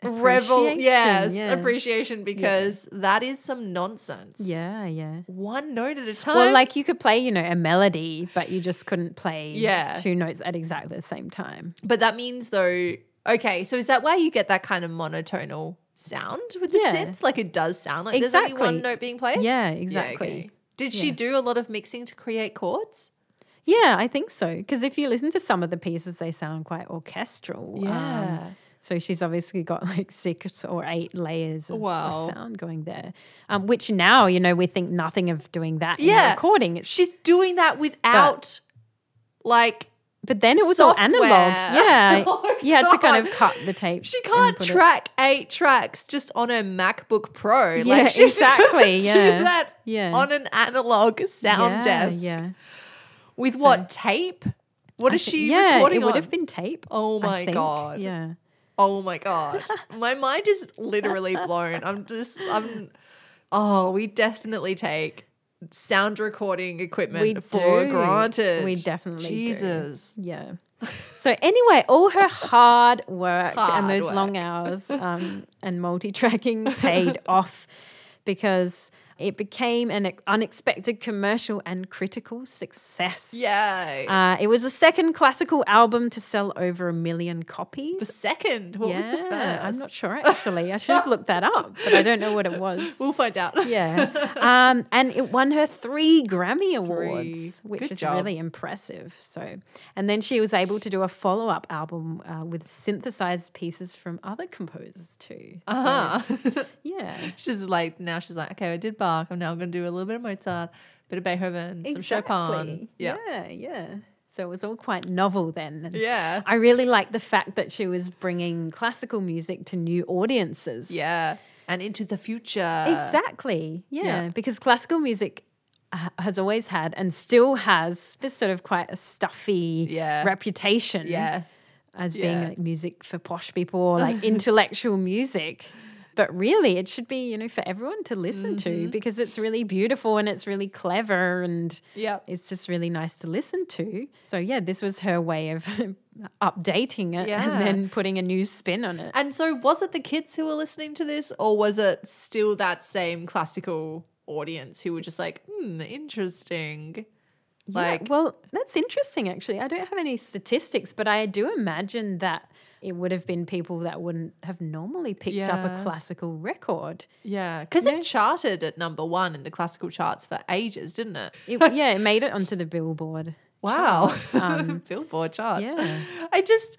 revel, yes, yeah. appreciation, because yeah. that is some nonsense. Yeah, yeah. One note at a time. Well, like you could play, you know, a melody, but you just couldn't play yeah. two notes at exactly the same time. But that means though, okay, so is that why you get that kind of monotonal sound with the yeah. synth? Like it does sound like exactly. there's only one note being played? Yeah, exactly. Yeah, okay. Did yeah. she do a lot of mixing to create chords? Yeah, I think so, because if you listen to some of the pieces, they sound quite orchestral. Yeah. Um, So she's obviously got like six or eight layers of, wow. of sound going there, um, which now, you know, we think nothing of doing that yeah. in the recording. It's, she's doing that without but, like But then it was software. all analog. Yeah. Oh, you had God. to kind of cut the tape. She can't track it. eight tracks just on her MacBook Pro. Yeah, like she exactly. doesn't yeah. do that yeah. on an analog sound yeah, desk. Yeah. With so, what, tape? What I is th- she yeah, recording it on? It would have been tape. Oh my God. Yeah. Oh my God. My mind is literally blown. I'm just, I'm, oh, we definitely take sound recording equipment we for do. granted. We definitely Jesus. do. Jesus. Yeah. So anyway, all her hard work hard and those work. long hours um, and multi-tracking paid off because it became an unexpected commercial and critical success. Yay. Uh, it was the second classical album to sell over a million copies. The second? What yeah, was the first? I'm not sure actually. I should have looked that up, but I don't know what it was. We'll find out. Yeah. Um, and it won her three Grammy Awards, three. which Good is job. really impressive. So, and then she was able to do a follow-up album uh, with synthesized pieces from other composers too. Uh-huh. So, yeah. She's like, now she's like, okay, I did Bach. I'm now going to do a little bit of Mozart, a bit of Beethoven, exactly. some Chopin. Yeah. yeah, yeah. So it was all quite novel then. And yeah. I really like the fact that she was bringing classical music to new audiences. Yeah, and into the future. Exactly, yeah, yeah. because classical music has always had and still has this sort of quite a stuffy yeah. reputation yeah. as being yeah. like music for posh people or like intellectual music. But really it should be, you know, for everyone to listen mm-hmm. to because it's really beautiful and it's really clever and yep. it's just really nice to listen to. So, yeah, this was her way of updating it yeah. and then putting a new spin on it. And so was it the kids who were listening to this or was it still that same classical audience who were just like, hmm, interesting? Like, yeah, well, that's interesting actually. I don't have any statistics, but I do imagine that it would have been people that wouldn't have normally picked yeah. up a classical record. Yeah, because yeah. it charted at number one in the classical charts for ages, didn't it? it yeah, it made it onto the Billboard. Wow, charts. Um, Billboard charts. Yeah. I just,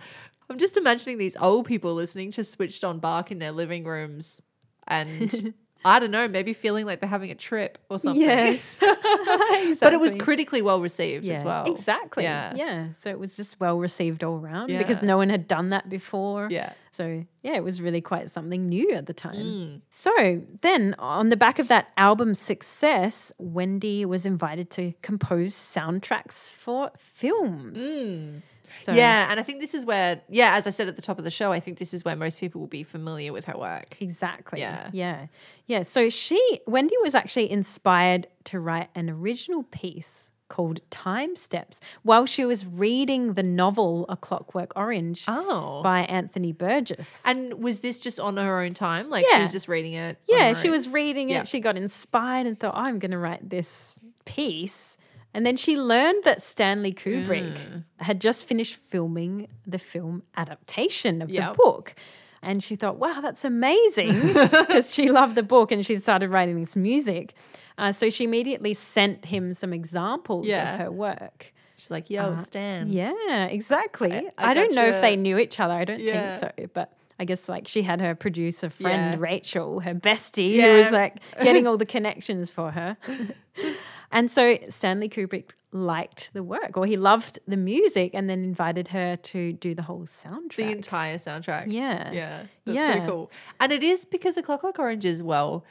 I'm just imagining these old people listening to Switched on Bach in their living rooms and I don't know, maybe feeling like they're having a trip or something. Yes. exactly. But it was critically well received yeah, as well. Exactly. Yeah. yeah. So it was just well received all around yeah. because no one had done that before. Yeah. So, yeah, it was really quite something new at the time. Mm. So then on the back of that album's success, Wendy was invited to compose soundtracks for films. Mm. So, yeah, and I think this is where, yeah, as I said at the top of the show, I think this is where most people will be familiar with her work. Exactly. Yeah. Yeah. Yeah. So she, Wendy was actually inspired to write an original piece called Time Steps while she was reading the novel A Clockwork Orange oh. by Anthony Burgess. And was this just on her own time? Like yeah. she was just reading it? Yeah, she own. was reading yeah. it. She got inspired and thought, oh, I'm going to write this piece. And then she learned that Stanley Kubrick mm. had just finished filming the film adaptation of yep. the book. And she thought, wow, that's amazing, because she loved the book and she started writing this music. Uh, so she immediately sent him some examples yeah. of her work. She's like, yo, uh, Stan. Yeah, exactly. I, I, I don't gotcha. know if they knew each other. I don't yeah. think so, but... I guess like she had her producer friend yeah. Rachel, her bestie, yeah. who was like getting all the connections for her. And so Stanley Kubrick liked the work, or he loved the music, and then invited her to do the whole soundtrack. The entire soundtrack. Yeah. Yeah. That's yeah. so cool. And it is because A Clockwork Orange as well,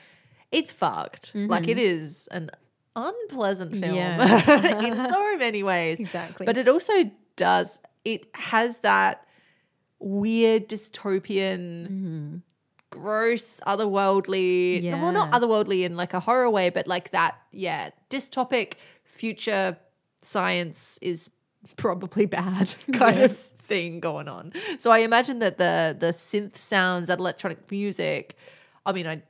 it's fucked. Mm-hmm. Like it is an unpleasant film yeah. in so many ways. Exactly. But it also does, it has that weird dystopian, mm-hmm. gross, otherworldly, yeah. well, not otherworldly in like a horror way, but like that, yeah, dystopic future science is probably bad kind yes. of thing going on. So I imagine that the the synth sounds, that electronic music, I mean, I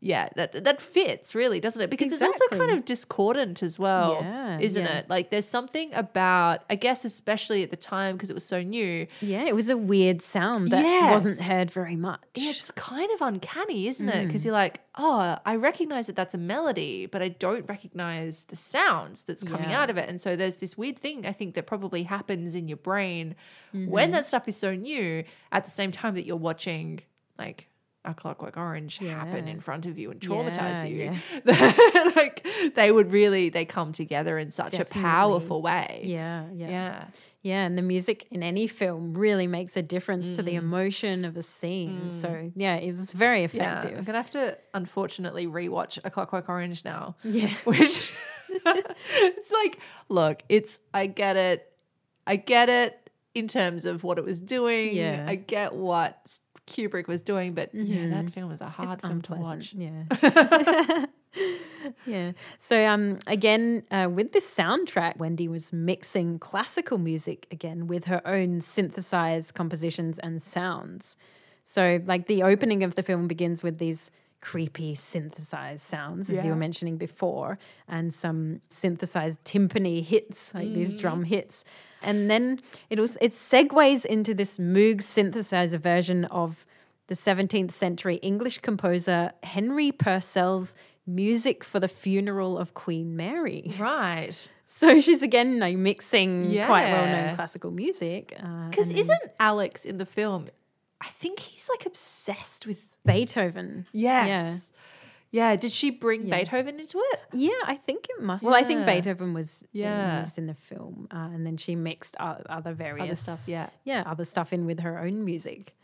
yeah, that that fits really, doesn't it? Because exactly. it's also kind of discordant as well, yeah, isn't yeah. it? Like there's something about, I guess especially at the time because it was so new. Yeah, it was a weird sound that yes. wasn't heard very much. It's kind of uncanny, isn't mm. it? Because you're like, oh, I recognize that that's a melody, but I don't recognize the sounds that's coming yeah. out of it. And so there's this weird thing I think that probably happens in your brain mm-hmm. when that stuff is so new at the same time that you're watching like A Clockwork Orange yeah. happen in front of you and traumatize yeah, you. Yeah. Like they would really, they come together in such Definitely. a powerful way. Yeah, yeah, yeah, yeah. And the music in any film really makes a difference mm. to the emotion of a scene. Mm. So yeah, it was very effective. Yeah. I'm gonna have to unfortunately rewatch A Clockwork Orange now. Yeah, which it's like, look, it's I get it, I get it in terms of what it was doing. Yeah, I get what Kubrick was doing, but mm-hmm. yeah, that film was a hard it's film unpleasant. to watch. Yeah, yeah. So um, again, uh, with this soundtrack, Wendy was mixing classical music again with her own synthesized compositions and sounds. So like the opening of the film begins with these creepy synthesized sounds, as yeah. you were mentioning before, and some synthesized timpani hits, like mm. these drum hits. And then it was, it segues into this Moog synthesizer version of the seventeenth century English composer Henry Purcell's Music for the Funeral of Queen Mary. Right. So she's again like mixing yeah. quite well-known classical music. Because uh, isn't Alex in the film, I think he's like obsessed with Beethoven. Yes. Yeah. Yeah, did she bring yeah. Beethoven into it? Yeah, I think it must. Well, yeah. I think Beethoven was yeah. used in the film, uh, and then she mixed other various other stuff. Yeah, yeah, other stuff in with her own music.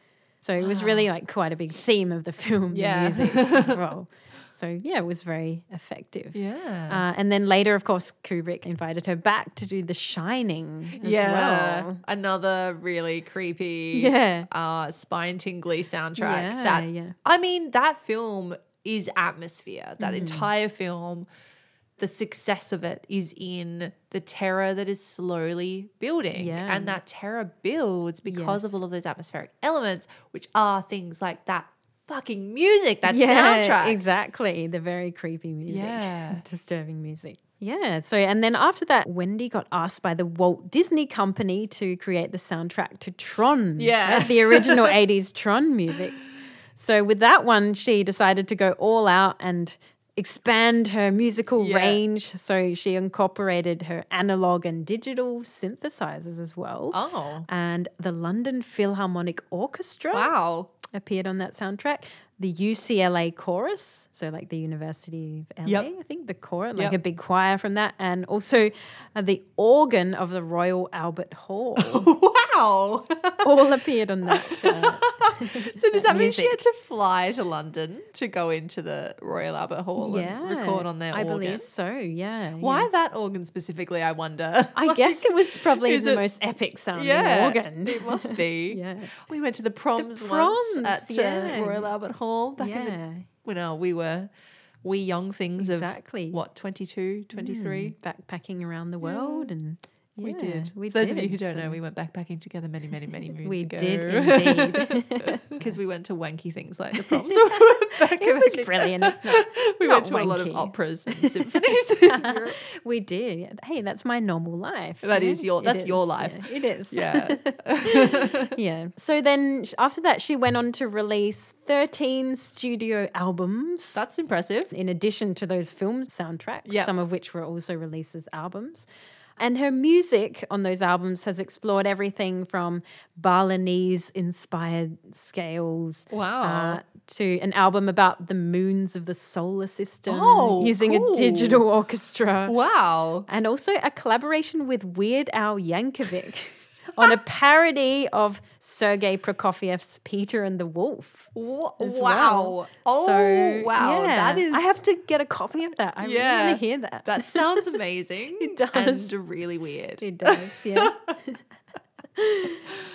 So it was wow. really like quite a big theme of the film, yeah. the music as well. So yeah, it was very effective. Yeah, uh, and then later, of course, Kubrick invited her back to do The Shining as yeah. well. Another really creepy, yeah, uh, spine tingly soundtrack. Yeah, that yeah. I mean, that film is atmosphere. That mm. entire film, the success of it is in the terror that is slowly building. Yeah. And that terror builds because yes. of all of those atmospheric elements, which are things like that fucking music, that yeah, soundtrack. Exactly. The very creepy music. Yeah. Disturbing music. Yeah. So, and then after that, Wendy got asked by the Walt Disney Company to create the soundtrack to Tron. Yeah. Right? The original eighties Tron music. So with that one, she decided to go all out and expand her musical yeah. range. So she incorporated her analog and digital synthesizers as well. Oh. And the London Philharmonic Orchestra wow. appeared on that soundtrack. The U C L A Chorus, so like the University of L A, yep. I think the choir, like yep. a big choir from that. And also uh, the organ of the Royal Albert Hall. Wow. All appeared on that uh, so does that, that mean she had to fly to London to go into the Royal Albert Hall yeah, and record on their I organ? I believe so, yeah. Why yeah. that organ specifically, I wonder? I like, guess it was probably the it, most epic sounding yeah, organ. It must be. yeah. We went to the proms, the proms once at yeah. uh, Royal Albert Hall back yeah. in the, when uh, we were we young things exactly. of, what, twenty-two, twenty-three? Mm. Backpacking around the world. Yeah. and yeah, We did. We For those did, of you who don't so. know, we went backpacking together many, many, many moons we ago. We did indeed. Because we went to wanky things like the prom. So it was brilliant. It's not, we not went to wanky. a lot of operas and symphonies in Europe. We did. Hey, that's my normal life. That yeah? is your, that's is. your life. Yeah, it is. Yeah. yeah. So then after that, she went on to release thirteen studio albums. That's impressive. In addition to those film soundtracks, yep. some of which were also released as albums. And her music on those albums has explored everything from Balinese-inspired scales wow. uh, to an album about the moons of the solar system oh, using cool. a digital orchestra. Wow. And also a collaboration with Weird Al Yankovic on a parody of Sergei Prokofiev's Peter and the Wolf. Wow. Well. Oh, so, wow. Yeah, that is. I have to get a copy of that. I yeah, really want to hear that. That sounds amazing. It does. And really weird. It does, yeah.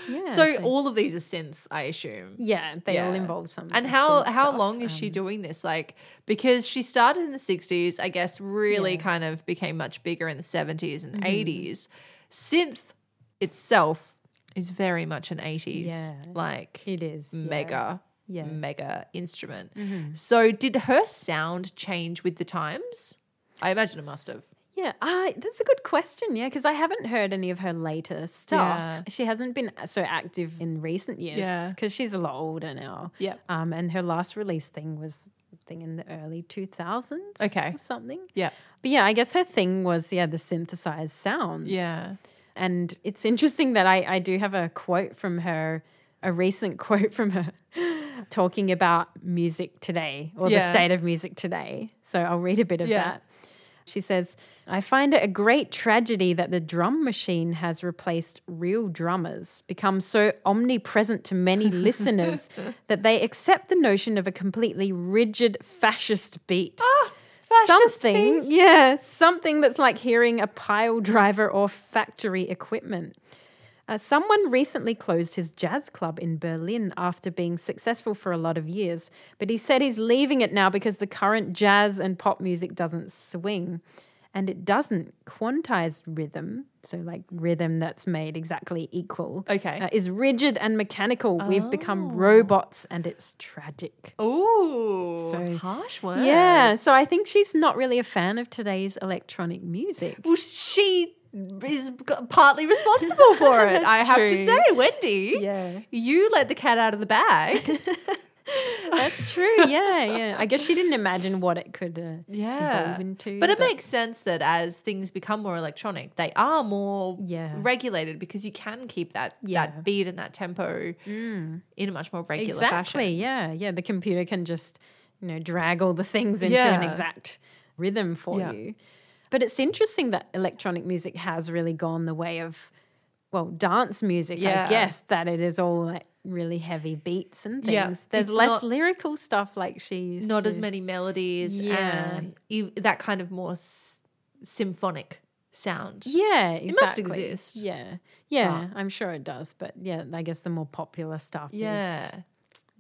yeah so, so all of these are synth, I assume. Yeah, they yeah. all involve something. And how, how long stuff. is um, she doing this? Like, because she started in the sixties, I guess, really yeah. kind of became much bigger in the seventies and mm-hmm. eighties. Synth itself is very much an eighties yeah, like it is mega yeah. Yeah. mega instrument. Mm-hmm. So did her sound change with the times? I imagine it must have. Yeah, uh, that's a good question, yeah, because I haven't heard any of her later stuff. Yeah. She hasn't been so active in recent years because yeah. she's a lot older now. Yeah. Um, and her last release thing was thing in the early two thousands okay. or something. Yeah. But, yeah, I guess her thing was, yeah, the synthesized sounds. Yeah. And it's interesting that I, I do have a quote from her, a recent quote from her talking about music today or yeah. the state of music today. So I'll read a bit of yeah. that. She says, "I find it a great tragedy that the drum machine has replaced real drummers, become so omnipresent to many listeners that they accept the notion of a completely rigid fascist beat." Oh! Something, yeah, something that's like hearing a pile driver or factory equipment. Uh, someone recently closed his jazz club in Berlin after being successful for a lot of years, but he said he's leaving it now because the current jazz and pop music doesn't swing, and it doesn't quantize rhythm. So like rhythm that's made exactly equal okay. uh, is rigid and mechanical. Oh. We've become robots and it's tragic. Ooh, so, harsh words. Yeah, so I think she's not really a fan of today's electronic music. Well, she is partly responsible for it, I have true. to say. Wendy, yeah. you let the cat out of the bag. That's true, yeah, yeah. I guess she didn't imagine what it could uh, yeah. evolve into. But it but makes sense that as things become more electronic, they are more yeah. regulated because you can keep that, yeah. that beat and that tempo mm. in a much more regular exactly, fashion. Exactly, yeah, yeah. The computer can just, you know, drag all the things into yeah. an exact rhythm for yeah. you. But it's interesting that electronic music has really gone the way of, well, dance music, yeah. I guess, that it is all like really heavy beats and things. Yeah. There's it's less not, lyrical stuff like she used not to. Not as many melodies yeah. and ev- that kind of more s- symphonic sound. Yeah, exactly. It must exist. Yeah, yeah, oh. I'm sure it does. But, yeah, I guess the more popular stuff yeah. is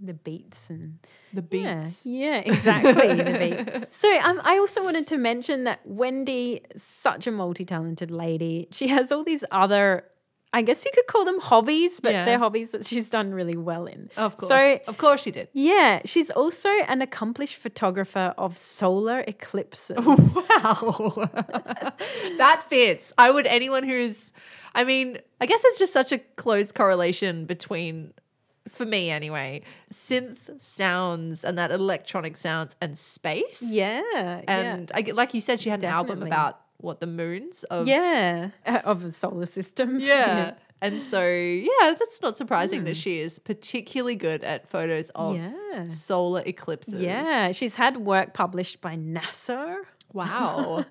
the beats and the beats. Yeah, yeah exactly. the beats. So um, I also wanted to mention that Wendy, such a multi-talented lady, she has all these other, I guess you could call them hobbies, but yeah. they're hobbies that she's done really well in. Of course. So, of course she did. Yeah. She's also an accomplished photographer of solar eclipses. Wow. That fits. I would anyone who's, I mean, I guess it's just such a close correlation between, for me anyway, synth sounds and that electronic sounds and space. Yeah. And yeah. I, like you said, she had Definitely. an album about what, the moons of yeah uh, of the solar system. Yeah. yeah. And so, yeah, that's not surprising mm. that she is particularly good at photos of yeah. solar eclipses. Yeah. She's had work published by NASA. Wow.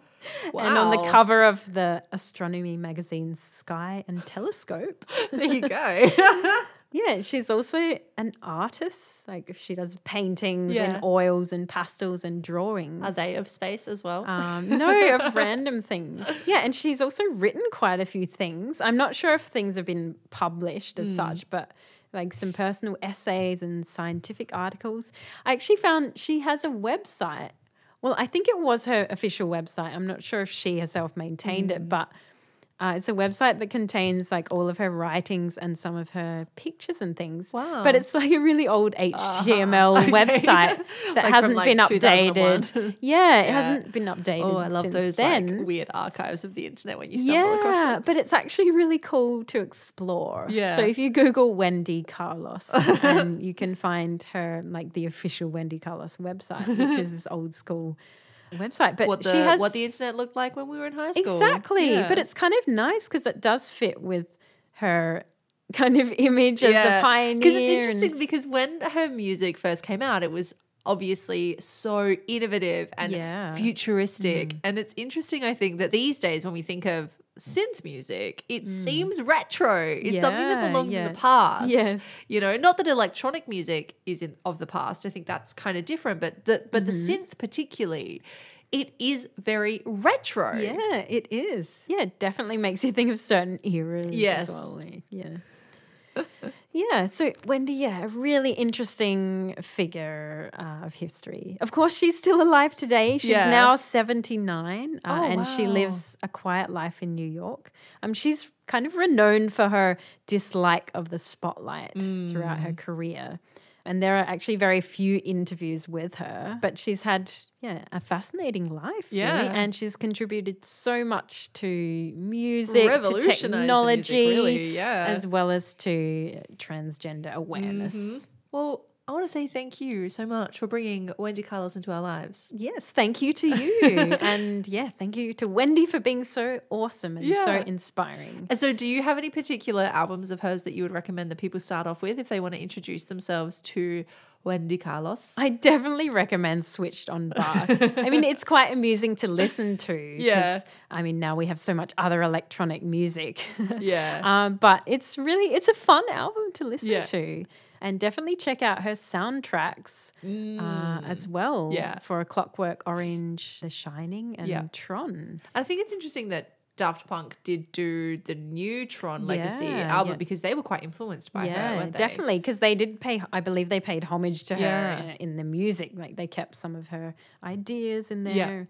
Wow. And on the cover of the astronomy magazine Sky and Telescope. There you go. Yeah, she's also an artist. Like if she does paintings yeah. and oils and pastels and drawings. Are they of space as well? Um, no, of random things. Yeah, and she's also written quite a few things. I'm not sure if things have been published as mm. such, but like some personal essays and scientific articles. I actually found she has a website Well, I think it was her official website. I'm not sure if she herself maintained mm. it, but uh, it's a website that contains like all of her writings and some of her pictures and things. Wow. But it's like a really old H T M L uh, okay. website that like hasn't from, like, been updated. Yeah, it yeah. hasn't been updated. Oh, I love since those then. Like, weird archives of the internet when you stumble yeah, across them. Yeah, but it's actually really cool to explore. Yeah. So if you Google Wendy Carlos, and you can find her, like, the official Wendy Carlos website, which is this old school website, but what the, she has what the internet looked like when we were in high school. Exactly, yeah. But it's kind of nice because it does fit with her kind of image yeah. as the pioneer. Because it's interesting and, because when her music first came out, it was obviously so innovative and yeah. futuristic, mm. and it's interesting. I think that these days when we think of synth music, it mm. seems retro. It's yeah, something that belongs yeah. in the past. Yes. You know, not that electronic music is in, of the past. I think that's kind of different, but the, but mm-hmm. the synth particularly, it is very retro. Yeah, it is. Yeah, it definitely makes you think of certain eras yes. as well. Yeah. Yeah, so Wendy, yeah, a really interesting figure uh, of history. Of course, she's still alive today. She's yeah. now seventy-nine uh, oh, and wow. she lives a quiet life in New York. Um, she's kind of renowned for her dislike of the spotlight mm. throughout her career. And there are actually very few interviews with her, but she's had, yeah, a fascinating life. Yeah. Really, and she's contributed so much to music, to technology, music, really, yeah. as well as to transgender awareness. Mm-hmm. Well, I want to say thank you so much for bringing Wendy Carlos into our lives. Yes, thank you to you. And, yeah, thank you to Wendy for being so awesome and yeah. so inspiring. And so do you have any particular albums of hers that you would recommend that people start off with if they want to introduce themselves to Wendy Carlos? I definitely recommend Switched on Bach. I mean, it's quite amusing to listen to. Yeah. I mean, now we have so much other electronic music. Yeah. um, but it's really, it's a fun album to listen yeah. to. And definitely check out her soundtracks mm. uh, as well yeah. for A Clockwork Orange, The Shining, and yeah. Tron. I think it's interesting that Daft Punk did do the new Tron yeah, Legacy album yeah. because they were quite influenced by yeah, her, weren't they? Definitely, because they did pay, I believe they paid homage to yeah. her in the music. Like they kept some of her ideas in there. Yeah.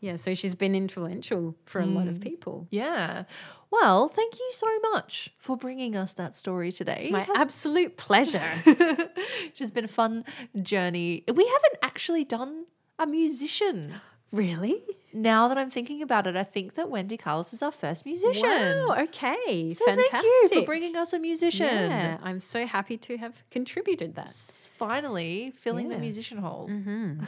Yeah, so she's been influential for a mm. lot of people. Yeah. Well, thank you so much for bringing us that story today. My How's absolute pleasure. It's just been a fun journey. We haven't actually done a musician. Really? Now that I'm thinking about it, I think that Wendy Carlos is our first musician. Wow, okay, so fantastic. Thank you for bringing us a musician. Yeah, I'm so happy to have contributed that. Finally, filling yeah. the musician hole. Mm-hmm.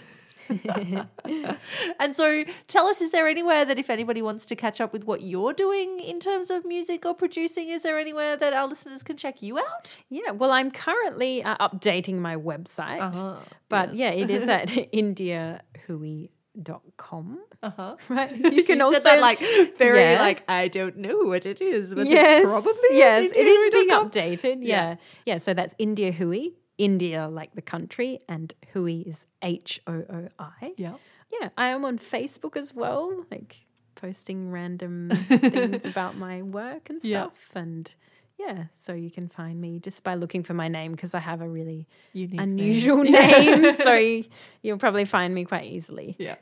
And so tell us, is there anywhere that if anybody wants to catch up with what you're doing in terms of music or producing, is there anywhere that our listeners can check you out? Yeah, well, I'm currently uh, updating my website, uh-huh. but yes. yeah, it is at India Hui dot com. Uh-huh. Right. You can you also said that, like very yeah. like I don't know what it is, but yes, it probably yes, is it is being updated. Yeah. yeah, yeah. So that's India Hui. India, like the country, and Hui is H O O I. Yeah. Yeah, I am on Facebook as well, like posting random things about my work and stuff. Yep. And yeah, so you can find me just by looking for my name because I have a really unique unusual name. name so you, you'll probably find me quite easily. Yeah.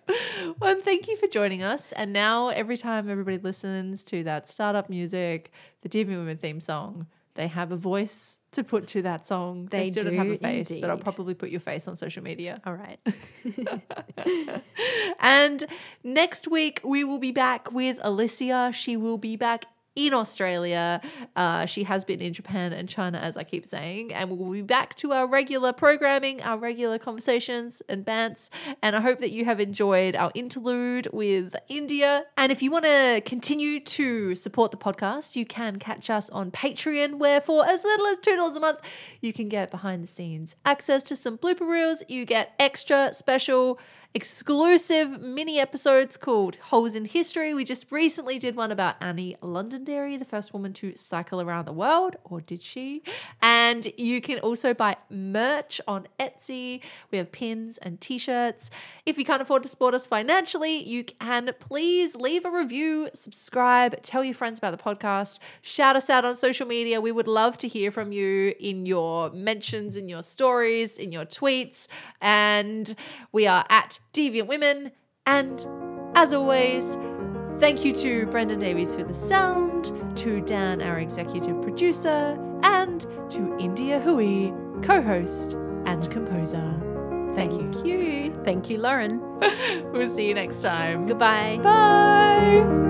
Well, thank you for joining us. And now every time everybody listens to that startup music, the Deviant Women theme song, they have a voice to put to that song. They, they still do, don't have a face, indeed. But I'll probably put your face on social media. All right. And next week we will be back with Alicia. She will be back in Australia. Uh, she has been in Japan and China, as I keep saying. And we'll be back to our regular programming, our regular conversations and bants. And I hope that you have enjoyed our interlude with India. And if you want to continue to support the podcast, you can catch us on Patreon, where for as little as two dollars a month, you can get behind the scenes access to some blooper reels. You get extra special exclusive mini episodes called Holes in History. We just recently did one about Annie Londonderry, the first woman to cycle around the world, or did she? And you can also buy merch on Etsy. We have pins and t-shirts. If you can't afford to support us financially, you can please leave a review, subscribe, tell your friends about the podcast, shout us out on social media. We would love to hear from you in your mentions, in your stories, in your tweets. And we are at Deviant Women And as always, thank you to Brendan Davies for the sound, to Dan, our executive producer, and to India Hui, co-host and composer. Thank, Thank you. you. Thank you, Lauren. We'll see you next time. Goodbye. Bye.